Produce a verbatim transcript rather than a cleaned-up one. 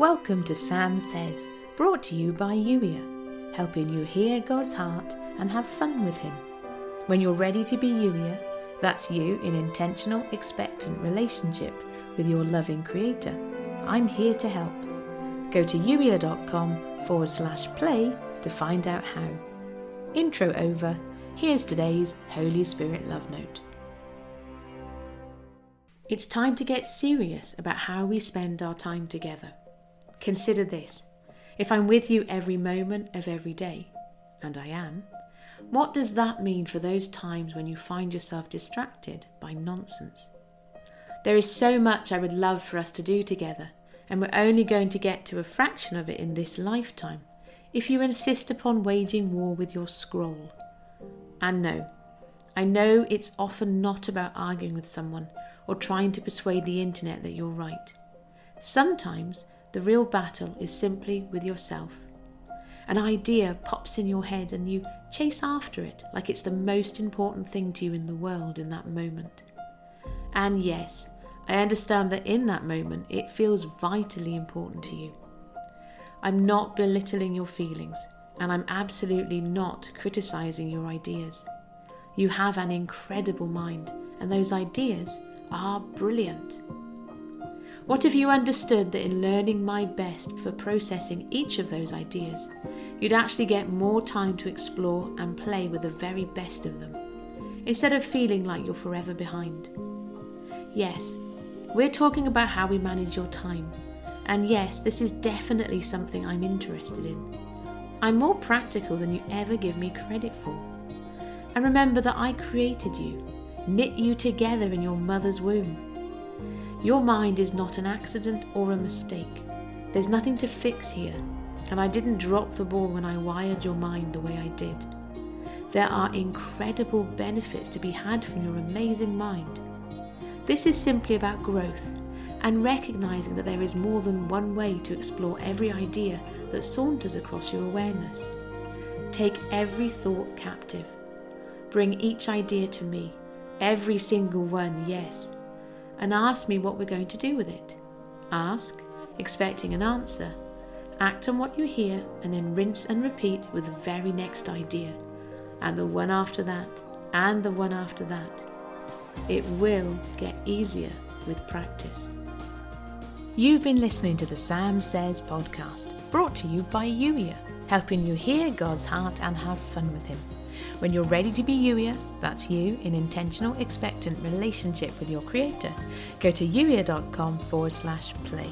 Welcome to Sam Says, brought to you by Youier, helping you hear God's heart and have fun with Him. When you're ready to be Youier, that's you in intentional, expectant relationship with your loving Creator. I'm here to help. Go to youier.com forward slash play to find out how. Intro over. Here's today's Holy Spirit love note. It's time to get serious about how we spend our time together. Consider this. If I'm with you every moment of every day, and I am, what does that mean for those times when you find yourself distracted by nonsense? There is so much I would love for us to do together, and we're only going to get to a fraction of it in this lifetime if you insist upon waging war with your scroll. And no, I know it's often not about arguing with someone or trying to persuade the internet that you're right. Sometimes the real battle is simply with yourself. An idea pops in your head and you chase after it like it's the most important thing to you in the world in that moment. And yes, I understand that in that moment it feels vitally important to you. I'm not belittling your feelings, and I'm absolutely not criticizing your ideas. You have an incredible mind, and those ideas are brilliant. What if you understood that in learning my best for processing each of those ideas, you'd actually get more time to explore and play with the very best of them, instead of feeling like you're forever behind? Yes, we're talking about how we manage your time, and yes, this is definitely something I'm interested in. I'm more practical than you ever give me credit for. And remember that I created you, knit you together in your mother's womb. Your mind is not an accident or a mistake. There's nothing to fix here, and I didn't drop the ball when I wired your mind the way I did. There are incredible benefits to be had from your amazing mind. This is simply about growth and recognizing that there is more than one way to explore every idea that saunters across your awareness. Take every thought captive. Bring each idea to me, every single one, yes. And ask me what we're going to do with it. Ask, expecting an answer. Act on what you hear, and then rinse and repeat with the very next idea, and the one after that, and the one after that. It will get easier with practice. You've been listening to the Sam Says podcast, brought to you by Youier, helping you hear God's heart and have fun with Him. When you're ready to be Youier, that's you in intentional, expectant relationship with your Creator, go to youier.com forward slash play.